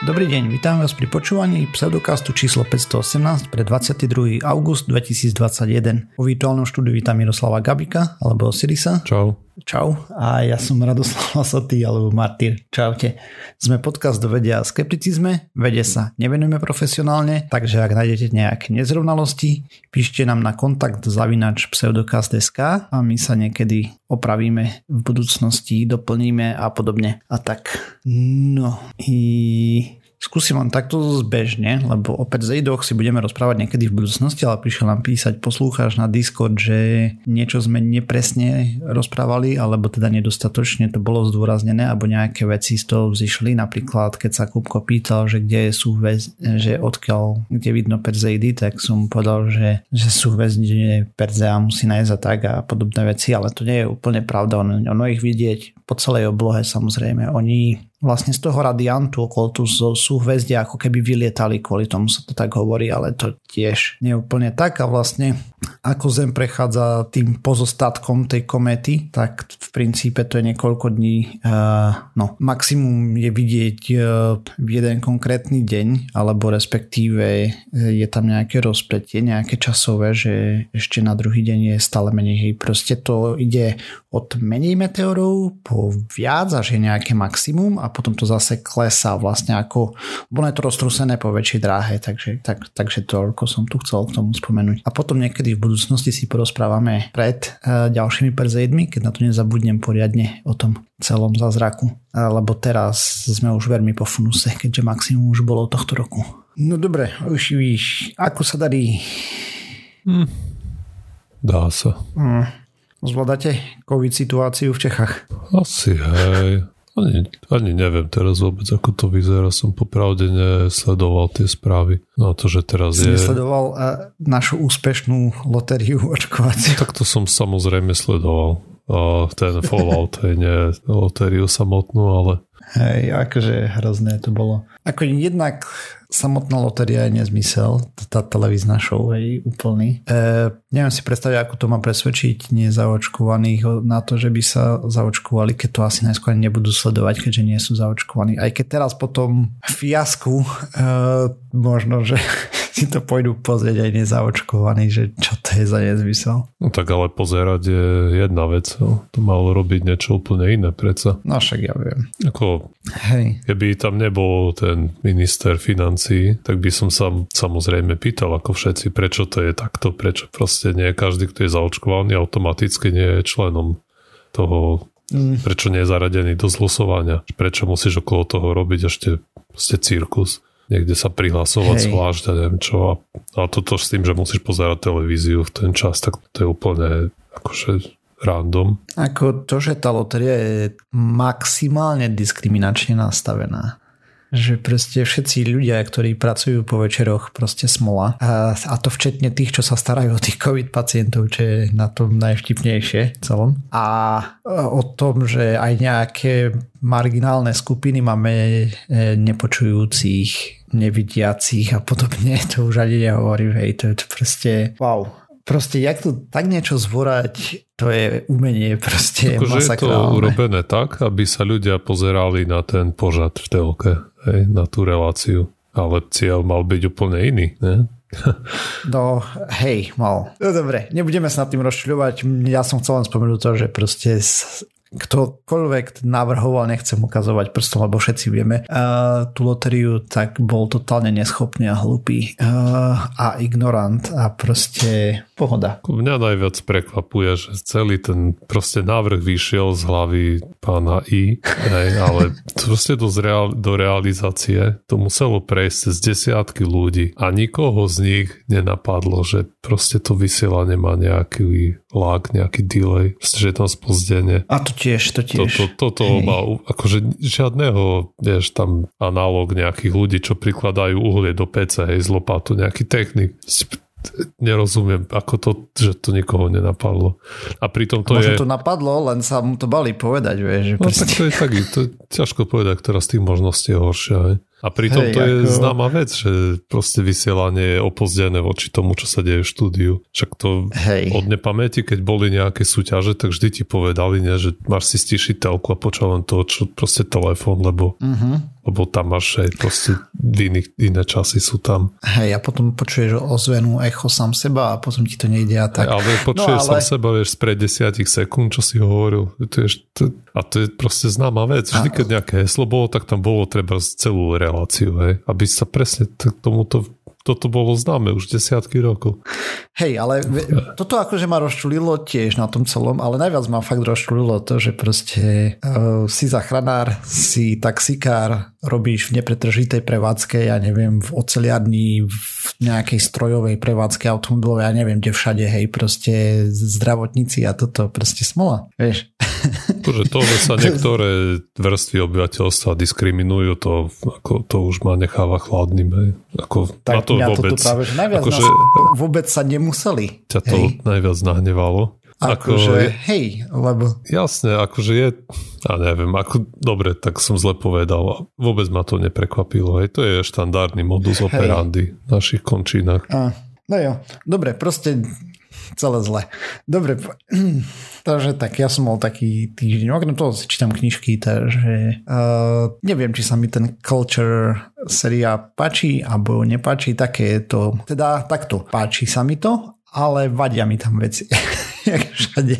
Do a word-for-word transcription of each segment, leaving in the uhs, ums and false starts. Dobrý deň, vítam vás pri počúvaní Pseudokastu číslo päťstoosemnásť pre dvadsiateho druhého augusta dvetisícdvadsaťjeden. Po virtuálnom štúdiu vítam Miroslava Gabika alebo Sirisa. Čau. Čau. A ja som Radoslav Sotý alebo Martyr. Čaute. Sme podcast do vedia a skepticizme. Vede sa nevenujeme profesionálne, takže ak nájdete nejaké nezrovnalosti, píšte nám na kontakt zavinač pseudokast.sk a my sa niekedy opravíme v budúcnosti, doplníme a podobne. A tak. No i... Skúsim vám takto zbežne, lebo o Perzeidoch si budeme rozprávať niekedy v budúcnosti, ale prišiel nám písať poslucháč na Discord, že niečo sme nepresne rozprávali, alebo teda nedostatočne to bolo zdôraznené, alebo nejaké veci z toho vzýšli. Napríklad, keď sa Kúbko pýtal, že kde je súhväz, že odkiaľ, kde vidno Perzeidy, tak som povedal, že, že súhväz Perzea musí nájsť a tak a podobné veci, ale to nie je úplne pravda. Ono ich vidieť po celej oblohe, samozrejme. Oni... Vlastne z toho radiantu okolo tu zo súhvezdia ako keby vylietali, kvôli tomu sa to tak hovorí, ale to tiež nie je úplne tak a vlastne ako Zem prechádza tým pozostatkom tej kométy, tak v princípe to je niekoľko dní, uh, no maximum je vidieť uh, jeden konkrétny deň, alebo respektíve je tam nejaké rozpletie, nejaké časové, že ešte na druhý deň je stále menej. Proste to ide od menej meteorov po viac, až je nejaké maximum a potom to zase klesá vlastne ako, bolo je to roztrusené po väčšej dráhe, takže, tak, takže toľko som tu chcel k tomu spomenúť. A potom niekedy v budúcnosti si porozprávame pred e, ďalšími Perzeidmi, keď na to nezabudnem poriadne o tom celom zázraku, lebo teraz sme už veľmi po funuse, keďže maximum už bolo tohto roku. No dobre, už víš, ako sa darí? Hm. Dá sa. Hm. Zvládate COVID situáciu v Čechách? Asi hej. Ani, ani neviem teraz vôbec, ako to vyzerá. Som popravde nesledoval tie správy. No to, že teraz si je... Nesledoval uh, našu úspešnú lotériu očkovaciu. Tak to som samozrejme sledoval. Uh, ten Fallout, nie lotériu samotnú, ale... Hej, akože hrozné to bolo. Ako jednak samotná lotéria je nezmysel, tá televízna show je úplný. E, neviem si predstaviť, ako to má presvedčiť nezaočkovaných na to, že by sa zaočkovali, keď to asi najskôr nebudú sledovať, keďže nie sú zaočkovaní. Aj keď teraz po tom fiasku e, možno, že si to pôjdu pozrieť aj nezaočkovaní, že čo to je za nezmysel. No tak ale pozerať je jedna vec. No. To malo robiť niečo úplne iné predsa. No však ja viem. Ako, hej. Keby tam nebol ten minister financí, tak by som sa samozrejme pýtal ako všetci, prečo to je takto, prečo proste nie každý, kto je zaočkovaný, automaticky nie je členom toho, mm. prečo nie je zaradený do zlosovania, prečo musíš okolo toho robiť ešte proste cirkus, niekde sa prihlasovať zvlášť a neviem čo, a, a toto s tým, že musíš pozerať televíziu v ten čas, tak to je úplne akože random. Ako to, že tá lotéria je maximálne diskriminačne nastavená. Že proste všetci ľudia, ktorí pracujú po večeroch, proste smola. A, a to včetne tých, čo sa starajú o tých COVID pacientov, čo je na tom najvtipnejšie celom. A o tom, že aj nejaké marginálne skupiny máme nepočujúcich, nevidiacich a podobne, to už ani nehovorím, hej, to je to proste wow. Proste, jak tu tak niečo zvorať, to je umenie proste akože masakrálne. Je to urobené tak, aby sa ľudia pozerali na ten požad v telke, hej, na tú reláciu. Ale cieľ mal byť úplne iný, ne? No, hej, mal. No dobre, nebudeme sa nad tým rozčľovať. Ja som chcel len spomenúť to, že proste... S... ktokoľvek navrhoval, nechcem ukazovať prstom, lebo všetci vieme, uh, tú lotériu, tak bol totálne neschopný a hlupý uh, a ignorant a proste pohoda. Mňa najviac prekvapuje, že celý ten proste návrh vyšiel z hlavy pána I, hej, ale proste do, zreal, do realizácie to muselo prejsť z desiatky ľudí a nikoho z nich nenapadlo, že proste to vysielanie má nejaký lag, nejaký delay, proste, že je tam spozdenie. A to Tiež, to tiež. Toto, toto má akože žiadneho, vieš, tam analóg nejakých ľudí, čo prikladajú uhlie do pece, hej, z lopátu, nejaký technik. Nerozumiem, ako to, že to nikoho nenapadlo. A pritom to možno je... Možno to napadlo, len sa mu to bali povedať, vieš. Že no proste... tak to je taký, to je ťažko povedať, ktorá z tých možností je horšia, hej. A pritom hej, to je ako... známa vec, že proste vysielanie je opozdené voči tomu, čo sa deje v štúdiu. Však to hej. od nepamäti, keď boli nejaké súťaže, tak vždy ti povedali, ne, že máš si stíšiť telku a počal len to, čo proste telefón, lebo, uh-huh. lebo tam máš aj proste iné, iné časy sú tam. Hej, a potom počuješ ozvenu echo sám seba a potom ti to nejde a tak. Hej, ale počuješ no, ale... sám seba, vieš, spred desiatich sekúnd, čo si hovoril. To je, to... A to je proste známa vec. Vždy, a... keď nejaké heslo bolo, tak tam bolo treba celú realitu. Reláciu, hej? Aby sa presne t- tomuto, toto bolo známe už desiatky rokov. Hej, ale toto akože ma rozčulilo tiež na tom celom, ale najviac ma fakt rozčulilo to, že proste uh, si záchranár, si taxikár, robíš v nepretržitej prevádzke, ja neviem, v oceliarni, v nejakej strojovej prevádzke automobilovej, ja neviem, kde všade, hej, proste zdravotníci a toto, proste smola, vieš. Tože to, že sa niektoré vrstvy obyvateľstva diskriminujú, to, ako, to už ma necháva chladným, hej. Ako, tak na to vôbec. To práve, že najviac akože, nás vôbec sa nemuseli. Ťa to hej. najviac nahnevalo. Akože, ako, hej, lebo... Jasne, akože je... A neviem, ako... Dobre, tak som zle povedal. Vôbec ma to neprekvapilo. Hej. To je štandardný modus hej. operandi v našich končinách. A, no jo, dobre, proste celé zle. Dobre, takže tak, ja som mal taký týždeň. Okrem toho si čítam knižky, takže... Uh, neviem, či sa mi ten culture... séria páči, alebo nepáči, také je to... Teda takto, páči sa mi to... ale vadia mi tam veci, jak všade.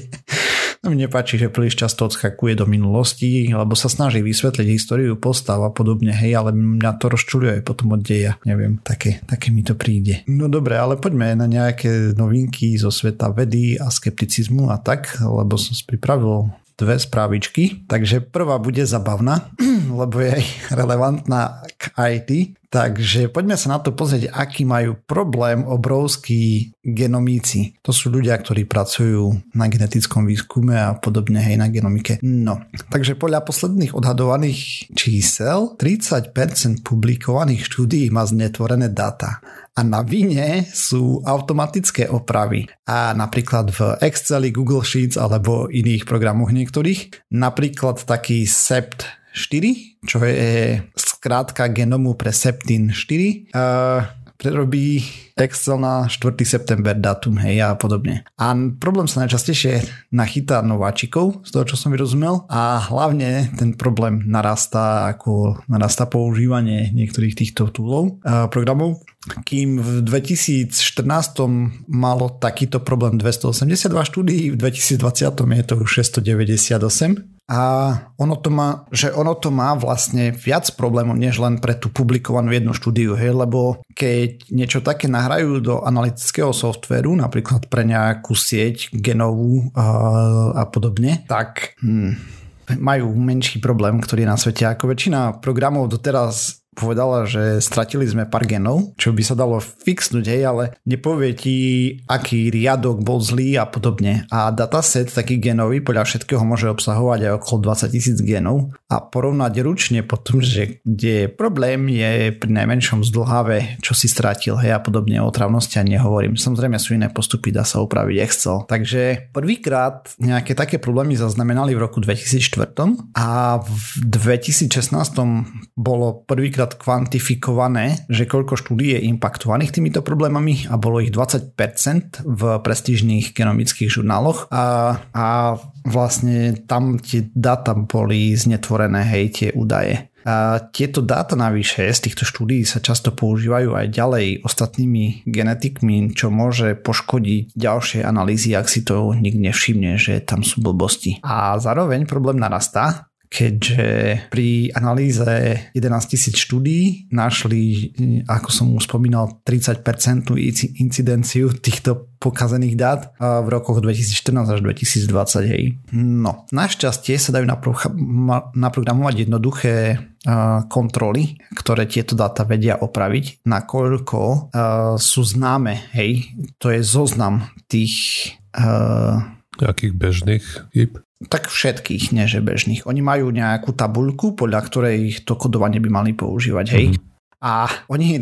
No mi nepáči, že príliš často odskakuje do minulosti, lebo sa snaží vysvetliť históriu postav a podobne, hej, ale mňa to rozčuľuje aj potom od deja, neviem, také, také mi to príde. No dobre, ale poďme na nejaké novinky zo sveta vedy a skepticizmu a tak, lebo som si pripravil dve správičky, takže prvá bude zabavná, lebo je relevantná k í té. Takže poďme sa na to pozrieť, aký majú problém obrovskí genomíci. To sú ľudia, ktorí pracujú na genetickom výskume a podobne, hej, na genomike. No, takže podľa posledných odhadovaných čísel tridsať percent publikovaných štúdií má znetvorené dáta. A na vine sú automatické opravy. A napríklad v Exceli, Google Sheets alebo iných programoch niektorých. Napríklad taký Sept štyri, čo je skrátka genomu pre Septin štyri. Uh, prerobí Excel na štvrtého septembra datum, hej, a podobne. A problém sa najčastejšie nachytá nováčikov, z toho, čo som vyrozumel, a hlavne ten problém narastá, ako narastá používanie niektorých týchto toolov, uh, programov. Kým v dvetisícštrnásť malo takýto problém dvestoosemdesiatdva štúdií, v dvetisícdvadsať je to už šesťstodeväťdesiatosem. A ono to má, že ono to má vlastne viac problémov, než len pre tú publikovanú jednu štúdiu, hej, lebo keď niečo také nahrajú do analytického softvéru, napríklad pre nejakú sieť genovú a, a podobne, tak hm, majú menší problém, ktorý je na svete, ako väčšina programov doteraz povedala, že stratili sme pár genov, čo by sa dalo fixnúť, hej, ale nepovie ti, aký riadok bol zlý a podobne. A dataset taký genový podľa všetkého môže obsahovať aj okolo dvadsaťtisíc genov a porovnať ručne potom, že kde je problém, je pri najmenšom zdlhavé, čo si stratil, hej, a podobne. O trávnosti ja nehovorím. Samozrejme sú iné postupy, dá sa upraviť Excel. Takže prvýkrát nejaké také problémy zaznamenali v roku dvetisícštyri a v dvetisícšestnásť bolo prvýkrát kvantifikované, že koľko štúdií je impaktovaných týmito problémami a bolo ich dvadsať percent v prestížnych genomických žurnáloch a, a vlastne tam tie dáta boli znetvorené, hej, tie údaje. A tieto dáta navyše z týchto štúdií sa často používajú aj ďalej ostatnými genetikmi, čo môže poškodiť ďalšie analýzy, ak si to nikto nevšimne, že tam sú blbosti. A zároveň problém narastá, keďže pri analýze jedenásťtisíc štúdií našli, ako som už spomínal, tridsať percent incidenciu týchto pokazených dát v rokoch dvetisícštrnásť až dvetisícdvadsať. Hej. No, našťastie sa dajú naprogramovať jednoduché kontroly, ktoré tieto dáta vedia opraviť, nakoľko sú známe, hej, to je zoznam tých nejakých bežných chyb. Tak všetkých, neže bežných. Oni majú nejakú tabuľku, podľa ktorej to kodovanie by mali používať, hej. Mm. A oni,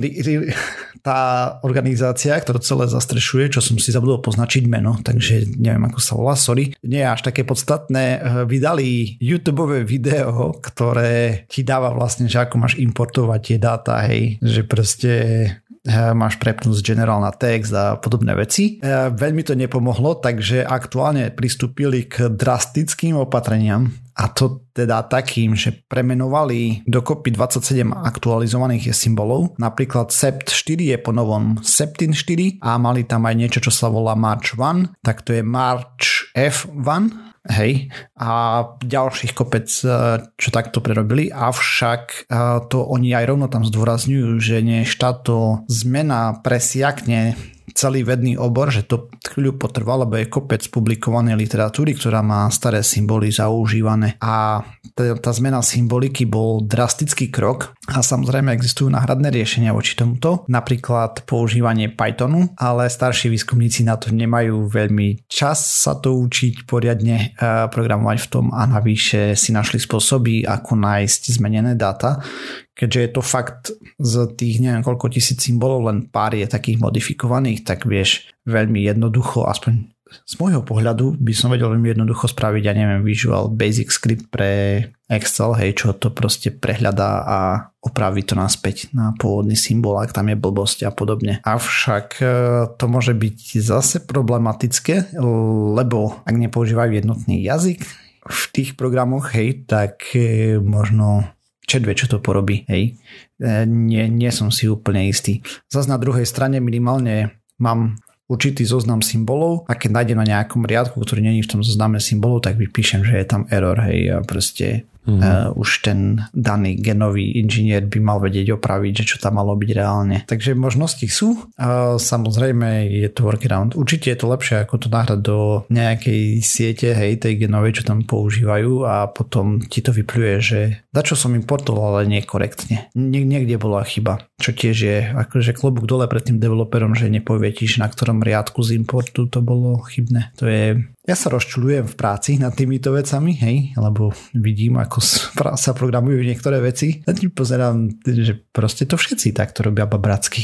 tá organizácia, ktorá celé zastrešuje, čo som si zabudol poznačiť meno, takže neviem, ako sa volá, sorry, nie je až také podstatné, vydali YouTubeové video, ktoré ti dáva vlastne, že ako máš importovať tie dáta, hej, že proste máš prepnúť generál na text a podobné veci. Veľmi to nepomohlo, takže aktuálne pristúpili k drastickým opatreniam, a to teda takým, že premenovali dokopy dvadsaťsedem aktualizovaných symbolov. Napríklad Sept štyri je po novom Septin štyri a mali tam aj niečo, čo sa volá March jeden, tak to je March F jeden. Hej, a ďalších kopec, čo takto prerobili, avšak to oni aj rovno tam zdôrazňujú, že než táto zmena presiakne celý vedný obor, že to chvíľu potrvá, lebo je kopec publikovanej literatúry, ktorá má staré symboly zaužívané, a t- tá zmena symboliky bol drastický krok a samozrejme existujú náhradné riešenia voči tomuto, napríklad používanie Pythonu, ale starší výskumníci na to nemajú veľmi čas sa to učiť poriadne e, programovať v tom, a navyše si našli spôsoby, ako nájsť zmenené dáta, keďže je to fakt z tých neviem koľko tisíc symbolov, len pár je takých modifikovaných, tak vieš veľmi jednoducho, aspoň z môjho pohľadu by som vedel veľmi jednoducho spraviť, ja neviem, Visual Basic script pre Excel, hej, čo to proste prehľadá a opraví to naspäť na pôvodný symbol, ak tam je blbosť a podobne. Avšak to môže byť zase problematické, lebo ak nepoužívajú jednotný jazyk v tých programoch, hej, tak možno Čet vie, čo to porobí, hej. E, nie, nie som si úplne istý. Zas na druhej strane minimálne mám určitý zoznam symbolov, a keď nájdem na nejakom riadku, ktorý není v tom zozname symbolov, tak vypíšem, že je tam error, hej, a proste mm. e, už ten daný genový inžinier by mal vedieť opraviť, že čo tam malo byť reálne. Takže možnosti sú, e, samozrejme je to workaround. Určite je to lepšie, ako to nahrať do nejakej siete, hej, tej genovej, čo tam používajú, a potom ti to vypluje, že dačo som importoval, ale nekorektne. Niekde bola chyba, čo tiež je akože klobúk dole pred tým developerom, že nepovie ti, na ktorom riadku z importu to bolo chybné. To je... Ja sa rozčuľujem v práci nad týmito vecami, hej, lebo vidím, ako sa programujú niektoré veci. A tým pozerám, že proste to všetci takto robia babracky.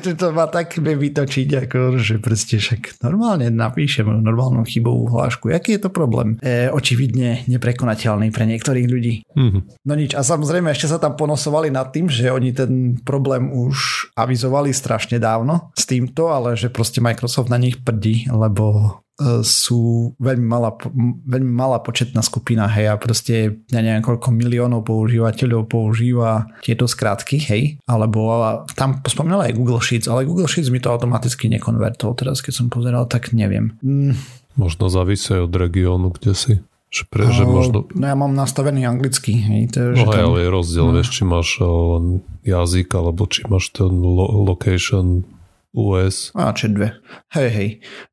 To ma tak vytočiť, ako, že proste však normálne napíšem normálnu chybovú hlášku. Aký je to problém? E, očividne neprekonateľný pre niektorých ľudí. Mm-hmm. No nič. A samozrejme ešte sa tam ponosovali nad tým, že oni ten problém už avizovali strašne dávno s týmto, ale že proste Microsoft na nich prdí, lebo sú veľmi malá, veľmi malá početná skupina, hej, a proste ja neviem koľko miliónov používateľov používa tieto skrátky, hej, alebo tam spomínala aj Google Sheets, ale Google Sheets mi to automaticky nekonvertol, teraz keď som pozeral, tak neviem. Mm. Možno závisí od regiónu, kde si. Že pre, že možno... No ja mám nastavený anglický. Hej, to je, no že hej, tam... ale je rozdiel, no. Vieš, či máš jazyk, alebo či máš ten lo- location... U S. A či dve. Hej, hej.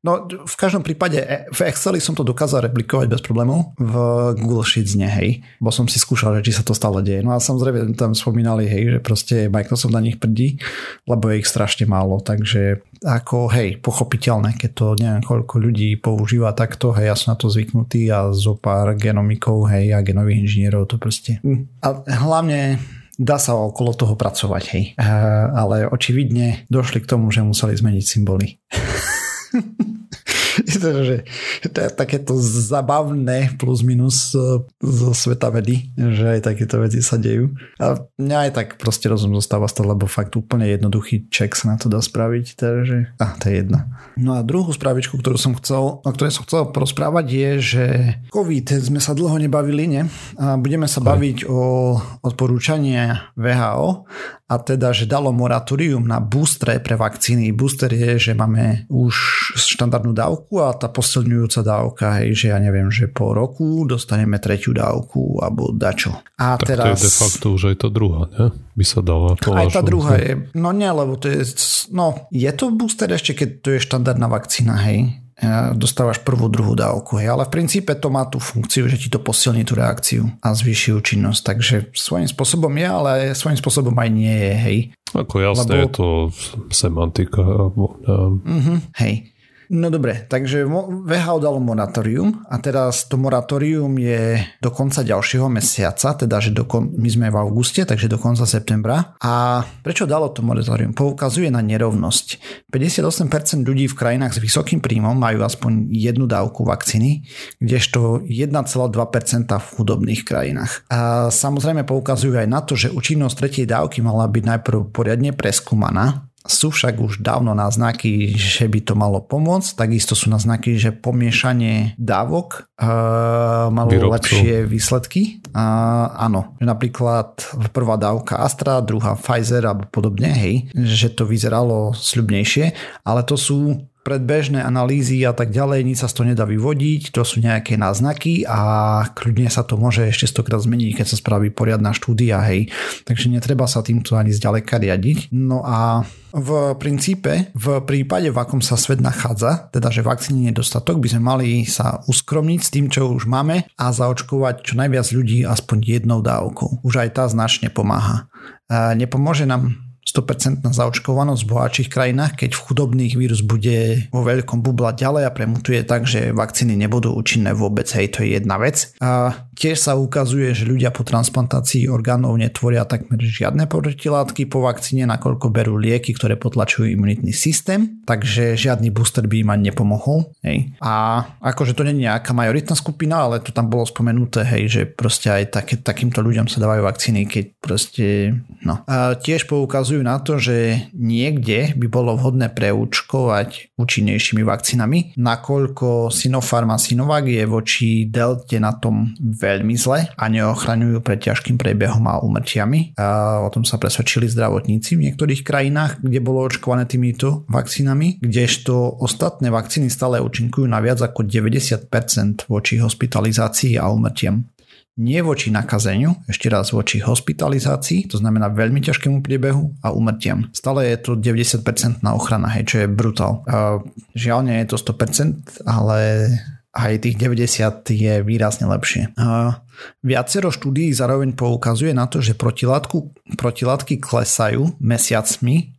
No v každom prípade v Exceli som to dokázal replikovať bez problémov, v Google Sheets nie, hej. Bo som si skúšal, že či sa to stále deje. No a samozrejme tam spomínali, hej, že proste Microsoft na nich prdí, lebo je ich strašne málo, takže ako, hej, pochopiteľné, keď to neviem koľko ľudí používa takto, hej, ja som na to zvyknutý a zo pár genomikov, hej, a genových inžinierov to proste. A hlavne dá sa okolo toho pracovať, hej. Uh, ale očividne došli k tomu, že museli zmeniť symboly. Takže to je takéto zabavné plus minus zo sveta vedy, že aj takéto veci sa dejú. A mňa aj tak proste rozum zostáva z toho, lebo fakt úplne jednoduchý check sa na to dá spraviť, takže... Ah, to je jedna. No a druhú spravičku, ktorú som chcel, o ktorej som chcel porozprávať, je, že COVID sme sa dlho nebavili, ne? A budeme sa baviť o odporúčania vé há ó, a teda, že dalo moratórium na boostre pre vakcíny. Booster je, že máme už štandardnú dávku a tá posilňujúca dávka, hej, že ja neviem, že po roku dostaneme tretiu dávku alebo dačo. A tak teraz... to je de facto už aj tá druhá, ne? By sa dala. Aj tá druhá je. No nie, lebo to je... No, je to booster ešte, keď to je štandardná vakcína, hej? Dostávaš prvú, druhú dávku, hej, ale v princípe to má tú funkciu, že ti to posilní tú reakciu a zvýši účinnosť, takže svojím spôsobom je, ale svojím spôsobom aj nie je, hej. Ako jasné, lebo... je to semantika. Alebo... Mm-hmm, hej. No dobre, takže vé há ó dalo moratórium a teraz to moratórium je do konca ďalšieho mesiaca, teda že do kon- my sme v auguste, takže do konca septembra. A prečo dalo to moratórium? Poukazuje na nerovnosť. päťdesiatosem percent ľudí v krajinách s vysokým príjmom majú aspoň jednu dávku vakcíny, kdežto jeden celá dva percent v chudobných krajinách. A samozrejme poukazujú aj na to, že účinnosť tretej dávky mala byť najprv poriadne preskúmaná. Sú však už dávno náznaky, že by to malo pomôcť. Takisto sú náznaky, že pomiešanie dávok e, malo výrobcov lepšie výsledky. E, áno, napríklad prvá dávka Astra, druhá Pfizer a podobne, hej, že to vyzeralo sľubnejšie, ale to sú predbežné analýzy a tak ďalej, nič sa z toho nedá vyvodiť, to sú nejaké náznaky a kľudne sa to môže ešte stokrát zmeniť, keď sa spraví poriadna štúdia, hej. Takže netreba sa týmto ani zďaleka riadiť. No a v princípe, v prípade, v akom sa svet nachádza, teda že vakcíny nedostatok, by sme mali sa uskromniť s tým, čo už máme a zaočkovať čo najviac ľudí aspoň jednou dávkou. Už aj tá značne pomáha. E, nepomôže nám sto percent zaočkovanosť v bohatších krajinách, keď v chudobných vírus bude vo veľkom bubla ďalej a premutuje tak, že vakcíny nebudú účinné vôbec, hej, to je jedna vec. A tiež sa ukazuje, že ľudia po transplantácii orgánov netvoria takmer žiadne protilátky po vakcíne, nakoľko berú lieky, ktoré potlačujú imunitný systém, takže žiadny booster by im ani nepomohol, hej. A akože to nie je nejaká majoritná skupina, ale to tam bolo spomenuté, hej, že proste aj také, takýmto ľuďom sa dávajú vakcíny, keď proste, no. A tiež poukazujú na to, že niekde by bolo vhodné preúčkovať účinnejšími vakcínami, nakoľko Sinopharm a Sinovac je voči delte na tom veľmi zle a neochraňujú pred ťažkým priebehom a úmrtiami. A o tom sa presvedčili zdravotníci v niektorých krajinách, kde bolo očkované týmito vakcínami, kdežto ostatné vakcíny stále účinkujú na viac ako deväťdesiat percent voči hospitalizácii a úmrtiam. Nie voči nakazeniu, ešte raz voči hospitalizácii, to znamená veľmi ťažkému priebehu a úmrtiam. Stále je to deväťdesiat percent na ochrana, hej, čo je brutál. Uh, žiaľ nie je to sto percent, ale aj tých deväťdesiat je výrazne lepšie. Uh, Viacero štúdií zároveň poukazuje na to, že protilátky klesajú mesiacmi,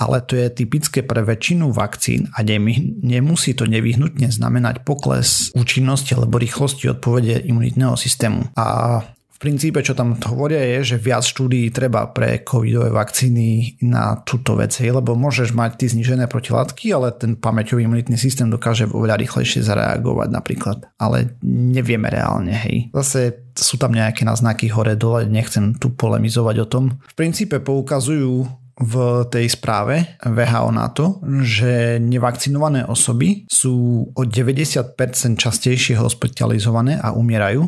ale to je typické pre väčšinu vakcín a nemusí to nevyhnutne znamenať pokles účinnosti alebo rýchlosti odpovede imunitného systému. A v princípe, čo tam hovoria, je, že viac štúdií treba pre covidové vakcíny na túto vec, lebo môžeš mať ty znižené protilátky, ale ten pamäťový imunitný systém dokáže oveľa rýchlejšie zareagovať napríklad. Ale nevieme reálne, hej. Zase sú tam nejaké náznaky hore-dole, nechcem tu polemizovať o tom. V princípe poukazujú v tej správe vé há ó na to, že nevakcinované osoby sú o deväťdesiat percent častejšie hospitalizované a umierajú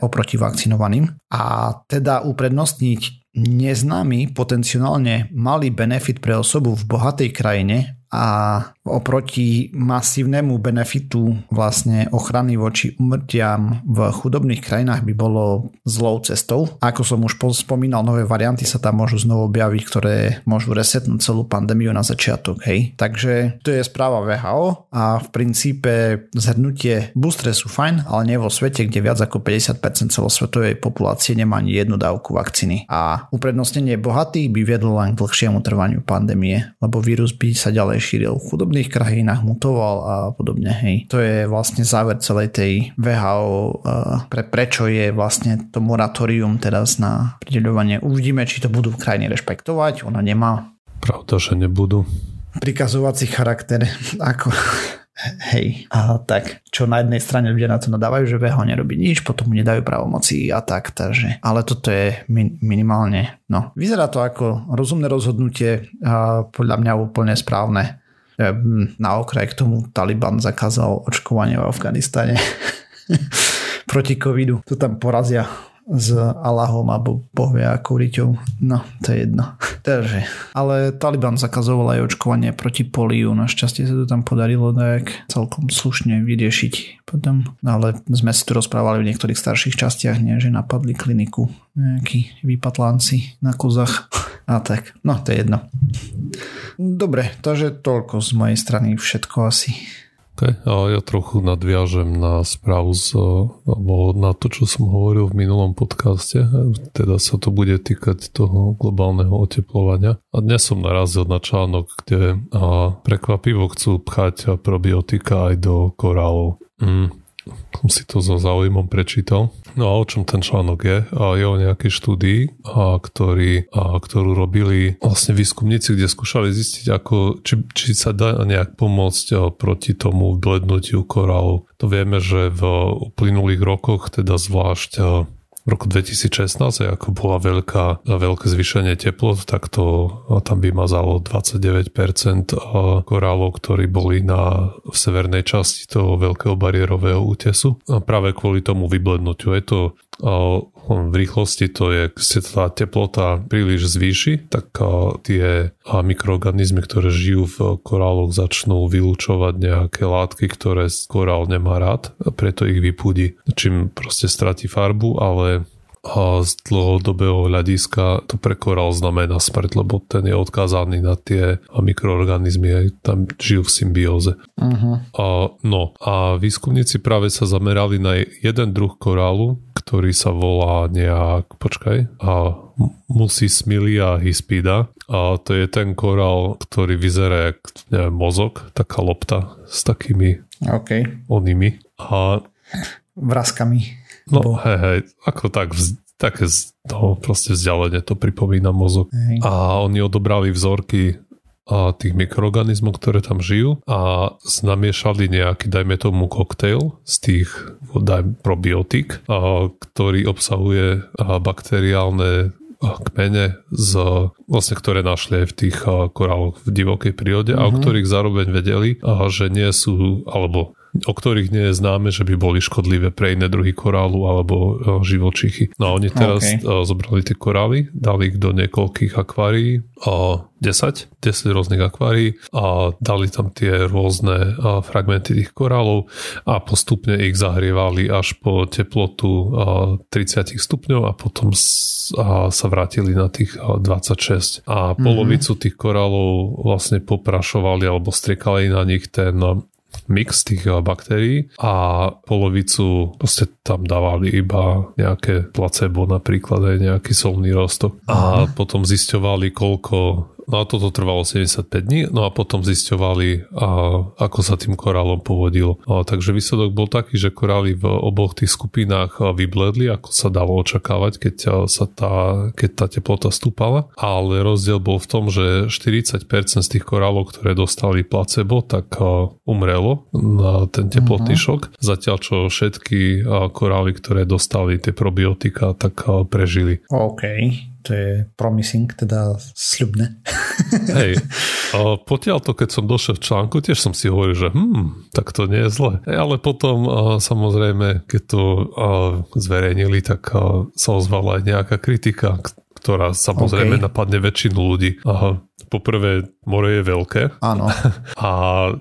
oproti vakcinovaným a teda uprednostniť neznámy potenciálne malý benefit pre osobu v bohatej krajine a oproti masívnemu benefitu vlastne ochrany voči úmrtiam v chudobných krajinách by bolo zlou cestou. Ako som už spomínal, nové varianty sa tam môžu znovu objaviť, ktoré môžu resetnúť celú pandémiu na začiatok. Hej. Takže to je správa vé há ó a v princípe zhrnutie boostre sú fajn, ale nie vo svete, kde viac ako päťdesiat percent celosvetovej populácie nemá ani jednu dávku vakcíny. A uprednostnenie bohatých by viedlo len k dlhšiemu trvaniu pandémie, lebo vírus by sa ďalej šíril v chudobných krajinách, mutoval a podobne. Hej. To je vlastne záver celej tej vé há ó, pre prečo je vlastne to moratórium teraz na prideľovanie. Uvidíme, či to budú krajiny rešpektovať, ona nemá. Pravda, že nebudú. Prikazovací charakter, ako... Hej, a tak, čo na jednej strane ľudia na to nadávajú, že vé há ó nerobí nič, potom mu nedajú právomoci a tak, takže, ale toto je min- minimálne, no, vyzerá to ako rozumné rozhodnutie, a podľa mňa úplne správne. Na okraj k tomu Taliban zakázal očkovanie v Afganistane proti covidu, to tam porazia s Allahom alebo bohvia a kuriťou. No, to je jedno. Takže. Ale Taliban zakazoval aj očkovanie proti poliu. Našťastie sa to tam podarilo tak celkom slušne vyriešiť potom. Ale sme si tu rozprávali v niektorých starších častiach, nie? Že napadli kliniku nejakí výpatlánci na kozach. A tak, no to je jedno. Dobre, takže toľko z mojej strany všetko asi. Okay. A ja trochu nadviažem na správu z, alebo na to, čo som hovoril v minulom podcaste. Teda sa to bude týkať toho globálneho oteplovania. A dnes som narazil na článok, kde a prekvapivo chcú pchať probiotika aj do korálov. Mm. Som si to so záujmom prečítal. No a o čom ten článok je? A je o nejakej štúdii, a ktorý, a ktorú robili vlastne výskumníci, kde skúšali zistiť, ako, či, či sa dá nejak pomôcť proti tomu blednutiu korálov. To vieme, že v uplynulých rokoch, teda zvlášť v roku dvetisícšestnásť, ako bola veľká, veľké zvýšenie teplot, tak to tam vymazalo dvadsaťdeväť percent korálov, ktorí boli na, v severnej časti toho veľkého bariérového útesu. A práve kvôli tomu vyblednutiu je to v rýchlosti, to je, keď sa tá teplota príliš zvýši, tak tie mikroorganizmy, ktoré žijú v koráloch, začnú vylúčovať nejaké látky, ktoré korál nemá rád, a preto ich vypúdi, čím proste stratí farbu, ale a z dlhodobého hľadiska to pre korál znamená smrť, lebo ten je odkázaný na tie mikroorganizmy, tam žijú v symbióze. Uh-huh. A, no a výskumníci práve sa zamerali na jeden druh korálu, ktorý sa volá nejak, počkaj, a Mussismilia hispida. A to je ten korál, ktorý vyzerá jak, neviem, mozog, taká lopta s takými okay. onými. A vraskami. No hej, hej, ako tak, také no, proste vzdialenie to pripomína mozog. Hej. A oni odobrali vzorky a tých mikroorganizmov, ktoré tam žijú, a namiešali nejaký, dajme tomu, koktejl z tých dajme, probiotík, a, ktorý obsahuje a, bakteriálne kmene, z, vlastne, ktoré našli aj v tých a, koráloch v divokej prírode, mm-hmm. a o ktorých zároveň vedeli, a, že nie sú, alebo o ktorých nie je známe, že by boli škodlivé pre iné druhy korálu alebo živočichy. No a oni teraz okay. zobrali tie korály, dali ich do niekoľkých akvárií, desať, desať rôznych akvárií, a dali tam tie rôzne fragmenty tých korálov a postupne ich zahrievali až po teplotu tridsať stupňov a potom sa vrátili na tých dvadsaťšesť. A polovicu mm-hmm. tých korálov vlastne poprašovali alebo striekali na nich ten mix tých baktérií a polovicu proste tam dávali iba nejaké placebo, napríklad aj nejaký solný roztok. A potom zisťovali, koľko. No a toto trvalo sedemdesiatpäť dní, no a potom zisťovali, a, ako sa tým korálom povodilo. A, takže výsledok bol taký, že korály v oboch tých skupinách vybledli, ako sa dalo očakávať, keď sa tá, keď tá teplota stúpala, ale rozdiel bol v tom, že štyridsať percent z tých korálov, ktoré dostali placebo, tak a, umrelo na ten teplotný uh-huh. šok, zatiaľ čo všetky a, korály, ktoré dostali tie probiotika, tak a, prežili. OK. To je promising, teda sľubné. Hej, potiaľ to, keď som došiel v článku, tiež som si hovoril, že hm, tak to nie je zle. Hej, ale potom samozrejme, keď to zverejnili, tak sa ozvala aj nejaká kritika, ktorá samozrejme okay. napadne väčšinu ľudí. Aha. Poprvé, more je veľké. Áno. A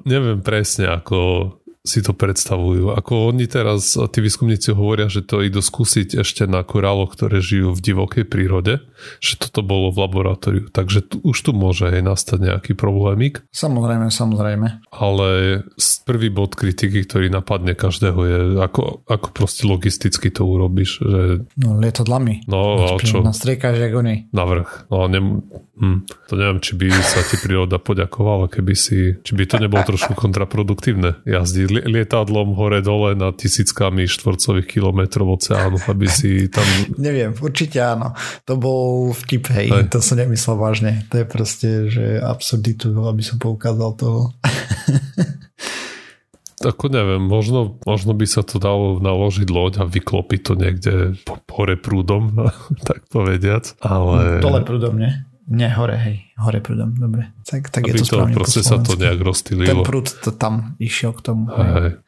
neviem presne, ako si to predstavujú. Ako oni teraz, tí výskumníci hovoria, že to idú skúsiť ešte na koráloch, ktoré žijú v divokej prírode, že toto bolo v laboratóriu. Takže tu, už tu môže aj nastať nejaký problémik. Samozrejme, samozrejme. Ale prvý bod kritiky, ktorý napadne každého, je ako, ako proste logisticky to urobíš. Že no, lietadlami. No, a čo? Nastriekaš, jak oni. Navrch. No, ne, hm, to neviem, či by sa ti príroda poďakovala, keby si, či by to nebolo trošku kontraproduktívne jazdiť lietadlom hore-dole nad tisíckami štvorcových kilometrov oceánu, aby si tam... Neviem, určite áno. To bol vtip, hej. Aj. To som nemyslel vážne. To je proste, že absurditu, aby som poukázal toho. Ako neviem, možno, možno by sa to dalo naložiť loď a vyklopiť to niekde hore prúdom, tak povediac, ale... Dole prúdom, nie? Nie, hore, hej. Hore prúdom, dobre. Tak, tak je to správne. Aby to proste sa to nejak rozstýlilo. Ten prúd to tam išiel k tomu. Hej.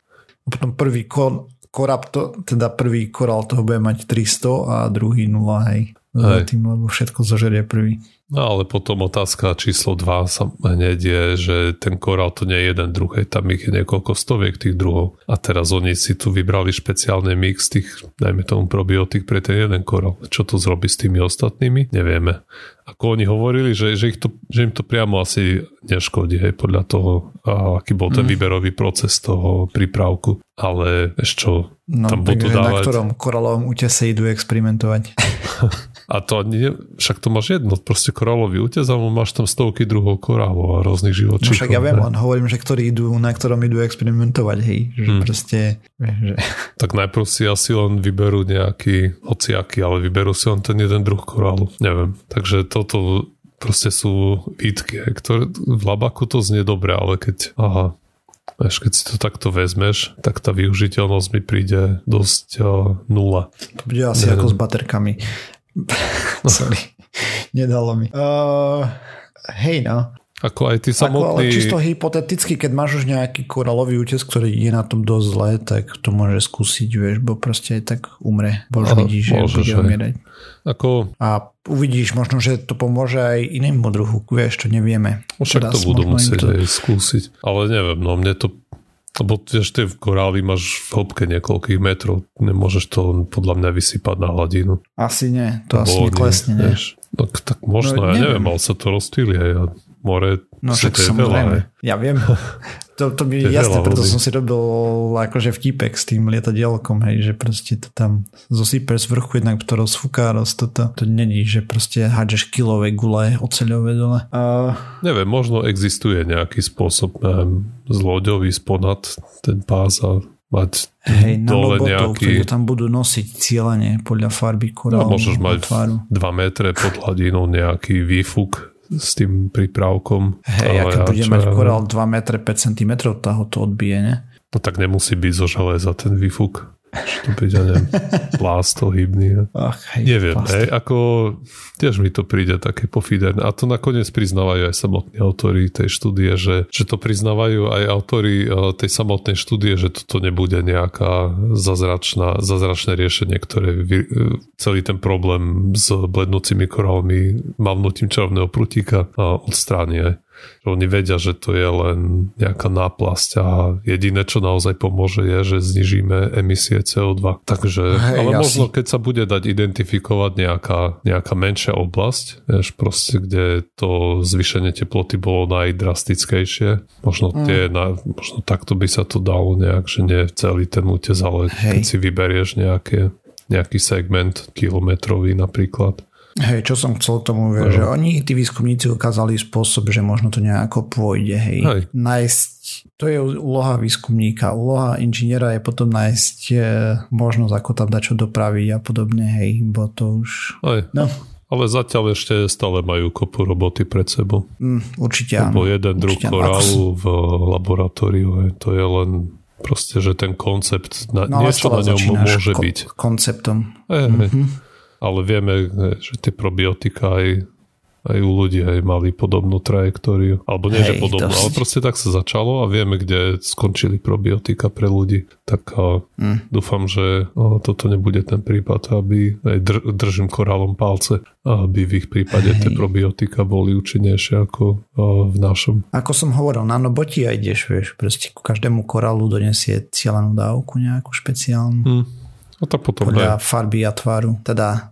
A potom prvý kor, korab, to, teda prvý korál toho bude mať tristo a druhý nula, hej. za tým, lebo všetko zožerie prvý. No ale potom otázka číslo dva sa hneď je, že ten korál to nie je jeden druhý, tam ich je niekoľko stoviek tých druhov. A teraz oni si tu vybrali špeciálny mix tých, dajme tomu probiotík pre ten jeden korál. Čo to zrobí s tými ostatnými? Nevieme. Ako oni hovorili, že, že, ich to, že im to priamo asi neškodí, hej, podľa toho, aký bol ten mm. výberový proces toho prípravku. Ale ešte čo, no, tam budú dávať... Na ktorom koralovom útese idú experimentovať. A to nie, však to máš jedno, proste koralový útes, ale máš tam stovky druhov korálov a rôznych živočíkov. No však ja viem, len hovorím, že ktorí idú, na ktorom idú experimentovať, hej, že hmm. proste... Že... Tak najprv si asi len vyberú nejaký, hociaký, ale vyberú si len ten jeden druh korálu, neviem. Takže toto proste sú výtky, ktoré v labaku to znie dobre, ale keď... Aha. Až keď si to takto vezmeš, tak tá využiteľnosť mi príde dosť uh, nula. To bude asi neviem. Ako s baterkami. Sorry. Nedalo mi. Uh, hej no. Ako aj ty samotný... Ako, ale čisto hypoteticky, keď máš už nejaký koralový útes, ktorý je na tom dosť zle, tak to môže skúsiť, vieš, bo proste aj tak umre. Bož vidíš, že bude umierať. Ako... A uvidíš možno, že to pomôže aj inému druhu, vieš, to nevieme. Však to budú musieť to... aj skúsiť. Ale neviem, no mne to... Lebo vieš, tie v koráli máš v hĺbke niekoľkých metrov. Nemôžeš to podľa mňa vysypať na hladinu. Asi nie, to asi neklesne, nie. Vieš, tak, tak možno, no, ja neviem, ale sa to rozstýli aj ja. More, no však samozrejme. Veľa, ja viem. To, to by je jasné, preto vody. Som si robil akože vtípek s tým lietadielkom, hej, že proste to tam zosypeš z vrchu, jednak to rozfúká, roz toto. To není, že proste hádžeš kilové gule oceľové dole. Uh... Neviem, možno existuje nejaký spôsob, neviem, zloďový sponad ten pás a mať hej, dole nabobotov, nejaký... Hej, tam budú nosiť cieľanie podľa farby korálu. A môžeš mať dva metre pod hladinou nejaký výfuk s tým prípravkom. Hej, ale keď ja, bude mať korál dva metre päť centimetrov, tá ho to odbije, ne? No tak nemusí byť zo železa ten výfuk. Čo to byť, ja neviem, plástohybný. Ne? Ach, hej, neviem, plásto. Hej, ako tiež mi to príde také pofiderné. A to nakoniec priznávajú aj samotní autori tej štúdie, že, že to priznávajú aj autori tej samotnej štúdie, že toto nebude nejaká zázračná, zázračné riešenie, ktoré vy, celý ten problém s blednúcimi korálmi, mávnutím čarovného prutíka odstráni. Oni vedia, že to je len nejaká náplasť a jediné, čo naozaj pomôže, je, že znižíme emisie cé ó dva. Takže, hej, ale jasný. Možno, keď sa bude dať identifikovať nejaká, nejaká menšia oblasť, vieš, proste, kde to zvýšenie teploty bolo najdrastickejšie, možno, tie, mm. na, možno takto by sa to dalo nejak, že nie celý ten útes, ale hej. Keď si vyberieš nejaké, nejaký segment kilometrový napríklad. Hej, čo som chcel tomu, vie, že oni, tí výskumníci ukázali spôsob, že možno to nejako pôjde, hej. hej. Nájsť, to je úloha výskumníka, úloha inžiniera je potom nájsť e, možnosť, ako tam dať čo dopraviť a podobne, hej, bo to už... Hej. No. Ale zatiaľ ešte stále majú kopu roboty pred sebou. Mm, určite áno. Lebo jeden druh korálu v laboratóriu, hej, to je len... Proste, že ten koncept, na, no, niečo na ňom môže ko- byť. Konceptom. Hej, hej. Mm-hmm. Ale vieme, že tie probiotika aj, aj u ľudí aj mali podobnú trajektóriu. Alebo nie, hej, že podobnú, dosť. Ale proste tak sa začalo a vieme, kde skončili probiotika pre ľudí. Tak mm. dúfam, že toto nebude ten prípad, aby aj dr- držím korálom palce, aby v ich prípade hej. tie probiotika boli účinnejšie ako v našom. Ako som hovoril, na noboti aj ideš, vieš, proste ku každému korálu donesie cieľanú dávku nejakú špeciálnu. Mm. A to potom podľa aj. Farby a tvaru. Teda.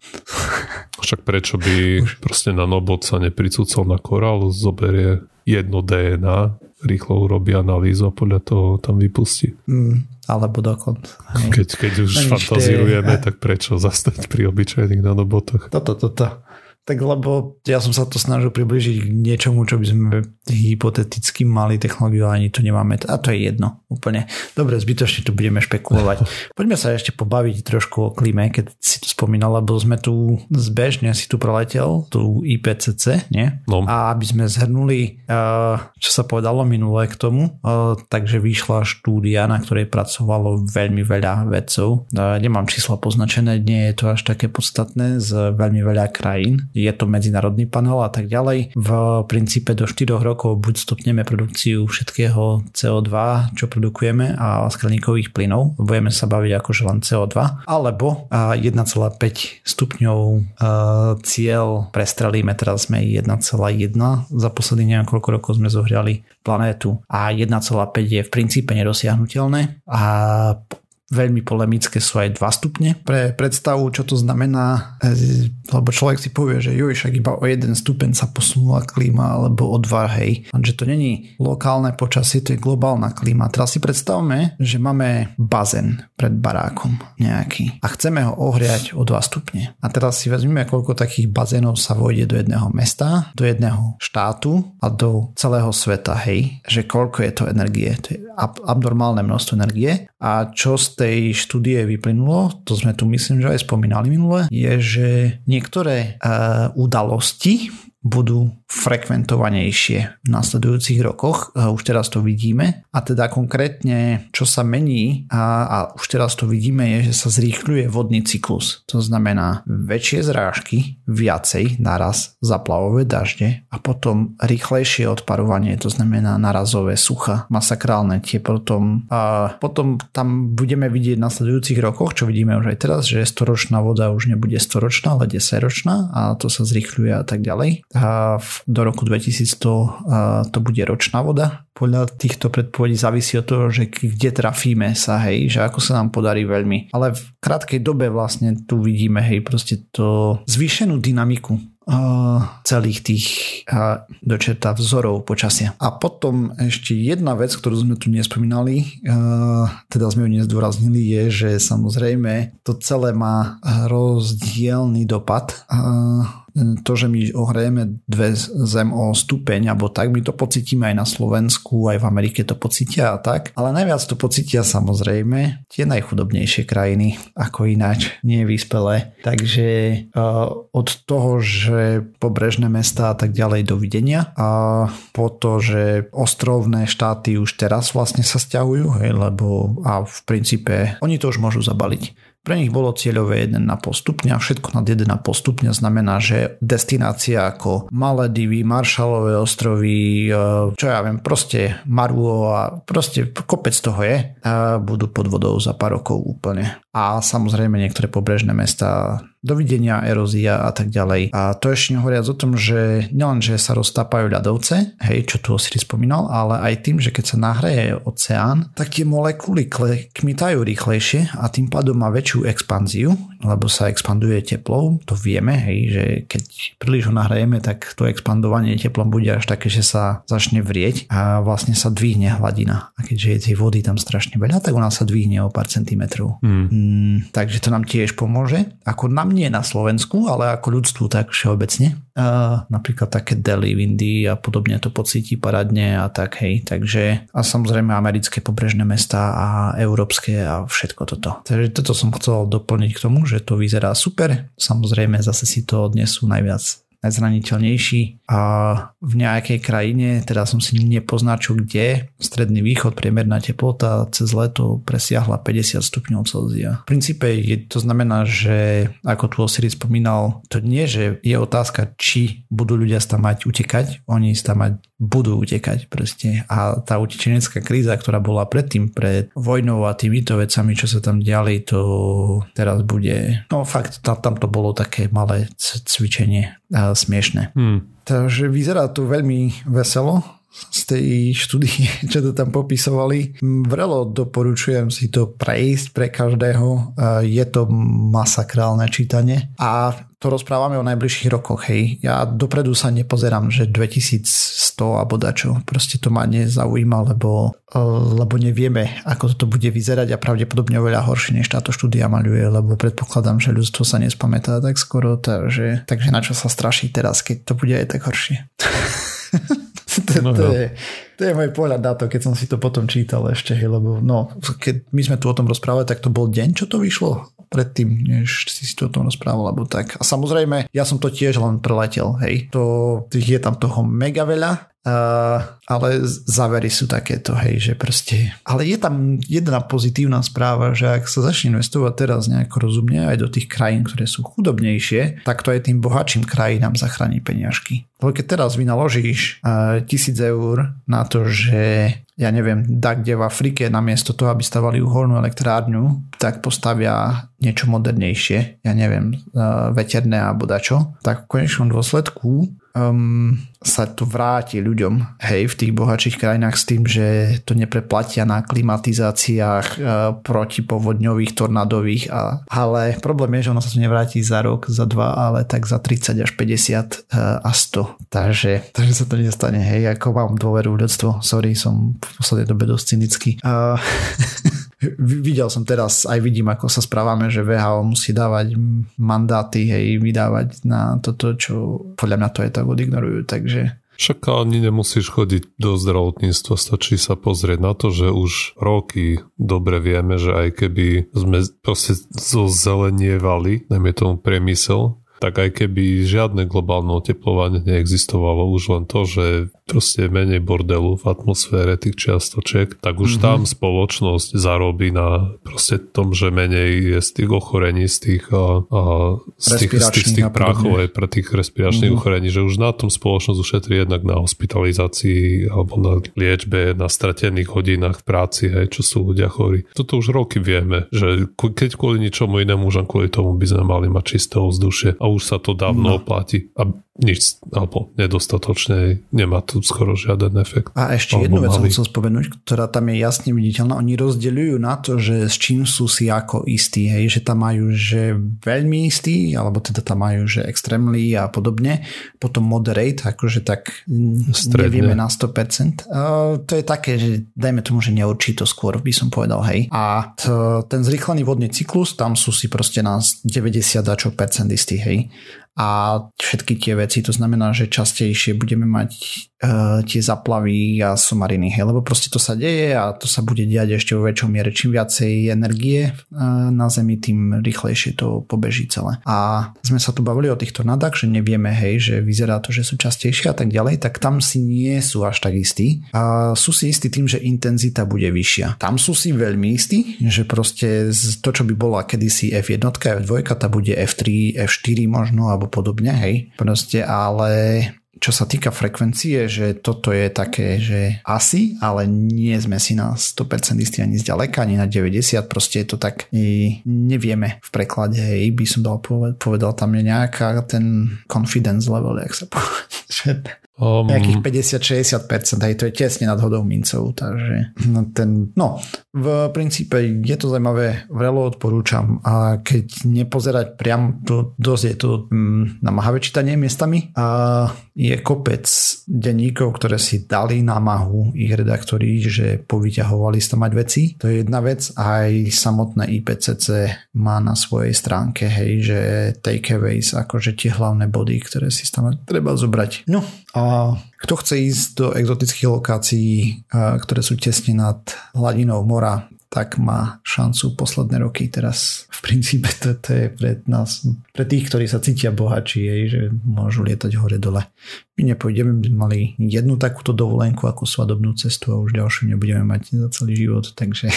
Však prečo by proste nanobot sa nepricúcal na korál, zoberie jedno dé en á, rýchlo urobí analýzu a podľa toho tam vypustí. Mm, alebo dokon. Keď, keď už no fantazírujeme, tak prečo zastať pri obyčajných nanobotoch? Toto, toto. Tak lebo ja som sa to snažil približiť k niečomu, čo by sme hypoteticky mali technológiu, ani to nemáme. A to je jedno, úplne. Dobre, zbytočne tu budeme špekulovať. Poďme sa ešte pobaviť trošku o klíme, keď si to spomínal, lebo sme tu zbežne, si tu preletel, tu í pé cé cé, nie? No. A aby sme zhrnuli, čo sa povedalo minulé k tomu, takže vyšla štúdia, na ktorej pracovalo veľmi veľa vedcov. Nemám čísla poznačené, nie je to až také podstatné, z veľmi veľa krajín. je to medzinárodný panel a tak ďalej. V princípe do štyroch rokov buď stopneme produkciu všetkého cé ó dva, čo produkujeme, a skleníkových plynov, budeme sa baviť akože len cé ó dva, alebo jeden celá päť stupňov cieľ prestrelíme, teraz sme jeden celá jeden, za posledných neviem koľko rokov sme zohriali planétu a jeden celá päť je v princípe nedosiahnutelné a veľmi polemické sú aj dva stupne. Pre predstavu, čo to znamená, lebo človek si povie, že joj, však iba o jeden stupeň sa posunula klíma, alebo o dva, hej. Takže to není lokálne počasie, to je globálna klíma. Teraz si predstavme, že máme bazén pred barákom nejaký a chceme ho ohriať o dva stupne. A teraz si vezmeme, koľko takých bazénov sa vojde do jedného mesta, do jedného štátu a do celého sveta, hej. Že koľko je to energie. To je abnormálne množstvo energie. A čo z tej štúdie vyplynulo, to sme tu myslím, že aj spomínali minule, je, že niektoré uh, udalosti budú frekventovanejšie v nasledujúcich rokoch. Už teraz to vidíme. A teda konkrétne, čo sa mení, a, a už teraz to vidíme, je, že sa zrýchľuje vodný cyklus. To znamená väčšie zrážky, viacej naraz zaplavové dažde a potom rýchlejšie odparovanie, to znamená narazové sucha, masakrálne tie potom. A potom tam budeme vidieť v nasledujúcich rokoch, čo vidíme už aj teraz, že storočná voda už nebude storočná, ale desaťročná a to sa zrýchľuje a tak ďalej. A do roku dvetisícsto to bude ročná voda. Podľa týchto predpovedí závisí od toho, že kde trafíme sa, hej, že ako sa nám podarí veľmi. Ale v krátkej dobe vlastne tu vidíme, hej, proste to zvýšenú dynamiku celých tých dočerta vzorov počasia. A potom ešte jedna vec, ktorú sme tu nespomínali, teda sme ju nezdôraznili, je, že samozrejme to celé má rozdielny dopad. To, že my ohrejeme dve zem o stupeň, alebo tak, my to pocítime aj na Slovensku, aj v Amerike to pocítia a tak, ale najviac to pocítia samozrejme tie najchudobnejšie krajiny, ako ináč, nie vyspelé. Takže uh, od toho, že pobrežné mestá a tak ďalej, dovidenia, a po to, že ostrovné štáty už teraz vlastne sa sťahujú, hej, lebo a v princípe oni to už môžu zabaliť. Pre nich bolo cieľové jeden celá päť stupňa, všetko nad jeden celá päť stupňa znamená, že destinácia ako Maledivy, Maršalové ostrovy, čo ja viem, proste Maru a proste kopec toho je, budú pod vodou za pár rokov úplne. A samozrejme niektoré pobrežné mestá, dovidenia, erózia a tak ďalej. A to ešte nehovoriac o tom, že nielenže sa roztápajú ľadovce, hej, čo tu Osiris spomínal, ale aj tým, že keď sa nahreje oceán, tak tie molekuly kmitajú rýchlejšie a tým pádom má väčšiu expanziu, lebo sa expanduje teplom, to vieme, hej, že keď príliš ho nahrejeme, tak to expandovanie teplom bude až také, že sa začne vrieť a vlastne sa dvihne hladina. A keďže je tej vody tam strašne veľa, tak ona sa dvihne o pár centimetrov. Mm. Mm, takže to nám tiež pomôže. Ako nám nie na Slovensku, ale ako ľudstvu tak všeobecne. Uh, napríklad také Delhi v Indii a podobne to pocíti paradne a tak, hej. Takže a samozrejme americké pobrežné mestá a európske a všetko toto. Takže toto som chcel doplniť k tomu, že to vyzerá super. Samozrejme zase si to odnesú najviac najzraniteľnejší a v nejakej krajine, teda som si nepoznačil kde, stredný východ, priemerná teplota cez leto presiahla päťdesiat stupňov Celzia. V princípe je, to znamená, že ako tu Osiris spomínal, to nie, že je otázka, či budú ľudia stamať utekať, oni stamať budú utekať proste. A tá utečenecká kríza, ktorá bola predtým pred vojnou a týmito vecami, čo sa tam diali, to teraz bude, no fakt, tam to bolo také malé cvičenie smiešné. Hmm. Takže vyzerá to veľmi veselo z tej štúdie, čo to tam popisovali. Vrelo doporučujem si to prejsť pre každého. Je to masakrálne čítanie a to rozprávame o najbližších rokoch, hej. Ja dopredu sa nepozerám, že dvetisícsto alebo dačo. Proste to ma nezaujíma, lebo, lebo nevieme, ako toto bude vyzerať a pravdepodobne oveľa horšie, než táto štúdia maľuje, lebo predpokladám, že ľudstvo sa nespamätá tak skoro, takže, takže na čo sa straší teraz, keď to bude aj tak horšie. To, no, to, je, to je môj pohľad na to, keď som si to potom čítal ešte, hej, lebo no, keď my sme tu o tom rozprávali, tak to bol deň, čo to vyšlo predtým, než si si to o tom rozprával, alebo tak. A samozrejme, ja som to tiež len preletel, hej. To je tam toho mega veľa Uh, ale závery sú takéto, hej, že proste... Ale je tam jedna pozitívna správa, že ak sa začne investovať teraz nejako rozumne aj do tých krajín, ktoré sú chudobnejšie, tak to aj tým bohatším krajinám zachrání peniažky. Lebo keď teraz vynaložíš uh, tisíc eur na to, že ja neviem, da kde v Afrike namiesto toho, aby stavali uholnú elektrárňu, tak postavia niečo modernejšie, ja neviem, veterné alebo dačo, tak v konečnom dôsledku um, sa to vráti ľuďom, hej, v tých bohatších krajinách s tým, že to nepreplatia na klimatizáciách e, protipovodňových, tornádových, a, ale problém je, že ono sa to nevráti za rok, za dva, ale tak za tridsať až päťdesiat e, a sto. Takže, takže sa to nestane, hej, ako mám dôveru v ľudstvo, sorry, som v poslednej dobe dosť cynický. Uh, videl som teraz, aj vidím, ako sa správame, že vé há ó musí dávať mandáty, hej, vydávať na toto, čo podľa mňa to je tak odignorujú, takže... Však ani nemusíš chodiť do zdravotníctva, stačí sa pozrieť na to, že už roky dobre vieme, že aj keby sme proste zozelenievali, najmä tomu priemysel, tak aj keby žiadne globálne oteplovanie neexistovalo, už len to, že proste menej bordelu v atmosfére tých čiastočiek, tak už mm-hmm. tam spoločnosť zarobí na proste tom, že menej je z tých ochorení, z tých, a, a, z tých, z tých, z tých práchov aj pre tých respiračných mm-hmm. ochorení, že už na tom spoločnosť ušetrí jednak na hospitalizácii alebo na liečbe, na stratených hodinách v práci, hej, čo sú ľudia chorí. Toto už roky vieme, že keď kvôli ničomu inému, už kvôli tomu by sme mali mať čisté ovzdušie. Už sa to dávno no. oplatí a nič, alebo nedostatočne, nemá tu skoro žiaden efekt. A ešte jednu vec som chcel spomenúť, ktorá tam je jasne viditeľná. Oni rozdeľujú na to, že s čím sú si ako istí, hej, že tam majú, že veľmi istí, alebo teda tam majú, že extrémly a podobne. Potom moderate, akože tak stredne. Nevieme na sto percent. Uh, to je také, že dajme tomu, že neurčito skôr, by som povedal, hej. A to, ten zrýchlený vodný cyklus, tam sú si proste na deväťdesiat percent istí, hej. A všetky tie veci, to znamená, že častejšie budeme mať e, tie zaplavy a somariny, hej, lebo proste to sa deje a to sa bude diať ešte vo väčšom miere. Čím viacej energie e, na Zemi, tým rýchlejšie to pobeží celé. A sme sa tu bavili o týchto nadách, že nevieme, hej, že vyzerá to, že sú častejšie a tak ďalej, tak tam si nie sú až tak istí. A sú si istí tým, že intenzita bude vyššia. Tam sú si veľmi istí, že proste to, čo by bola kedysi ef jedna, ef dva, tá bude ef tri, ef štyri možno, alebo podobne, hej. Proste, ale čo sa týka frekvencie, že toto je také, že asi, ale nie sme si na sto percent istí ani zďaleka, ani na deväťdesiat percent, proste je to tak, nevieme v preklade, hej, by som dal povedal, povedal tam je nejaká ten confidence level, jak sa povedal. Um, nejakých päťdesiat až šesťdesiat percent, hej, to je tesne nad hodou mincov, takže ten, no, v princípe je to zaujímavé, vrelo odporúčam, a keď nepozerať priam, to dosť je to mm, namáhavé čítanie miestami a je kopec denníkov, ktoré si dali námahu ich redaktori, že povyťahovali sa mať veci, to je jedna vec, aj samotné í pé cé cé má na svojej stránke, hej, že takeaways, akože tie hlavné body, ktoré si tam treba zobrať. No, a kto chce ísť do exotických lokácií, ktoré sú tesne nad hladinou mora, tak má šancu posledné roky teraz. V princípe to, to je pre nás, pre tých, ktorí sa cítia bohači, hej, že môžu lietať hore dole. My nepôjdeme, by mali jednu takúto dovolenku ako svadobnú cestu a už ďalšiu nebudeme mať za celý život, takže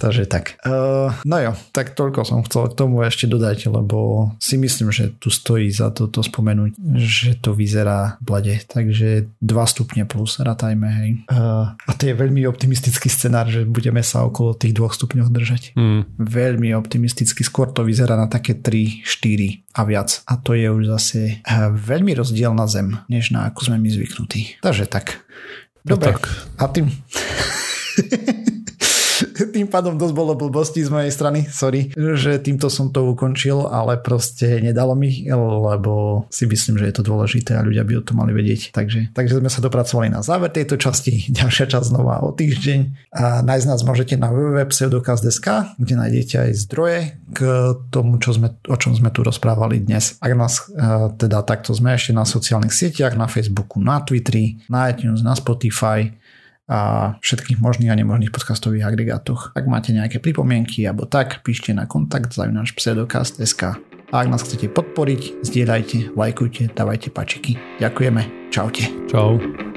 takže tak. Uh, no jo, tak toľko som chcel k tomu ešte dodať, lebo si myslím, že tu stojí za to, to spomenúť, že to vyzerá blade, takže dva stupne plus, ratajme, hej. Uh, a to je veľmi optimistický scenár, že bude budeme sa okolo tých dvoch stupňov držať. Mm. Veľmi optimisticky. Skôr to vyzerá na také tri, štyri a viac. A to je už zase veľmi rozdiel na zem, než na ako sme my zvyknutí. Takže tak. Dobre. No tak. A tým... Tým pádom dosť bolo blbostí z mojej strany, sorry, že týmto som to ukončil, ale proste nedalo mi, lebo si myslím, že je to dôležité a ľudia by o to mali vedieť. Takže, takže sme sa dopracovali na záver tejto časti, ďalšia časť znova o týždeň. A nájsť nás môžete na www bodka pseudokast bodka es ká, kde nájdete aj zdroje k tomu, čo sme, o čom sme tu rozprávali dnes. Ak nás teda takto sme ešte na sociálnych sieťach, na Facebooku, na Twitteri, na iTunes, na Spotify, a všetkých možných a nemožných podcastových agregátoch. Ak máte nejaké pripomienky alebo tak, píšte na kontakt zavináč pseudokast bodka es ká. A ak nás chcete podporiť, zdieľajte, lajkujte, dávajte páčiky. Ďakujeme. Čau. Čaute. Čau.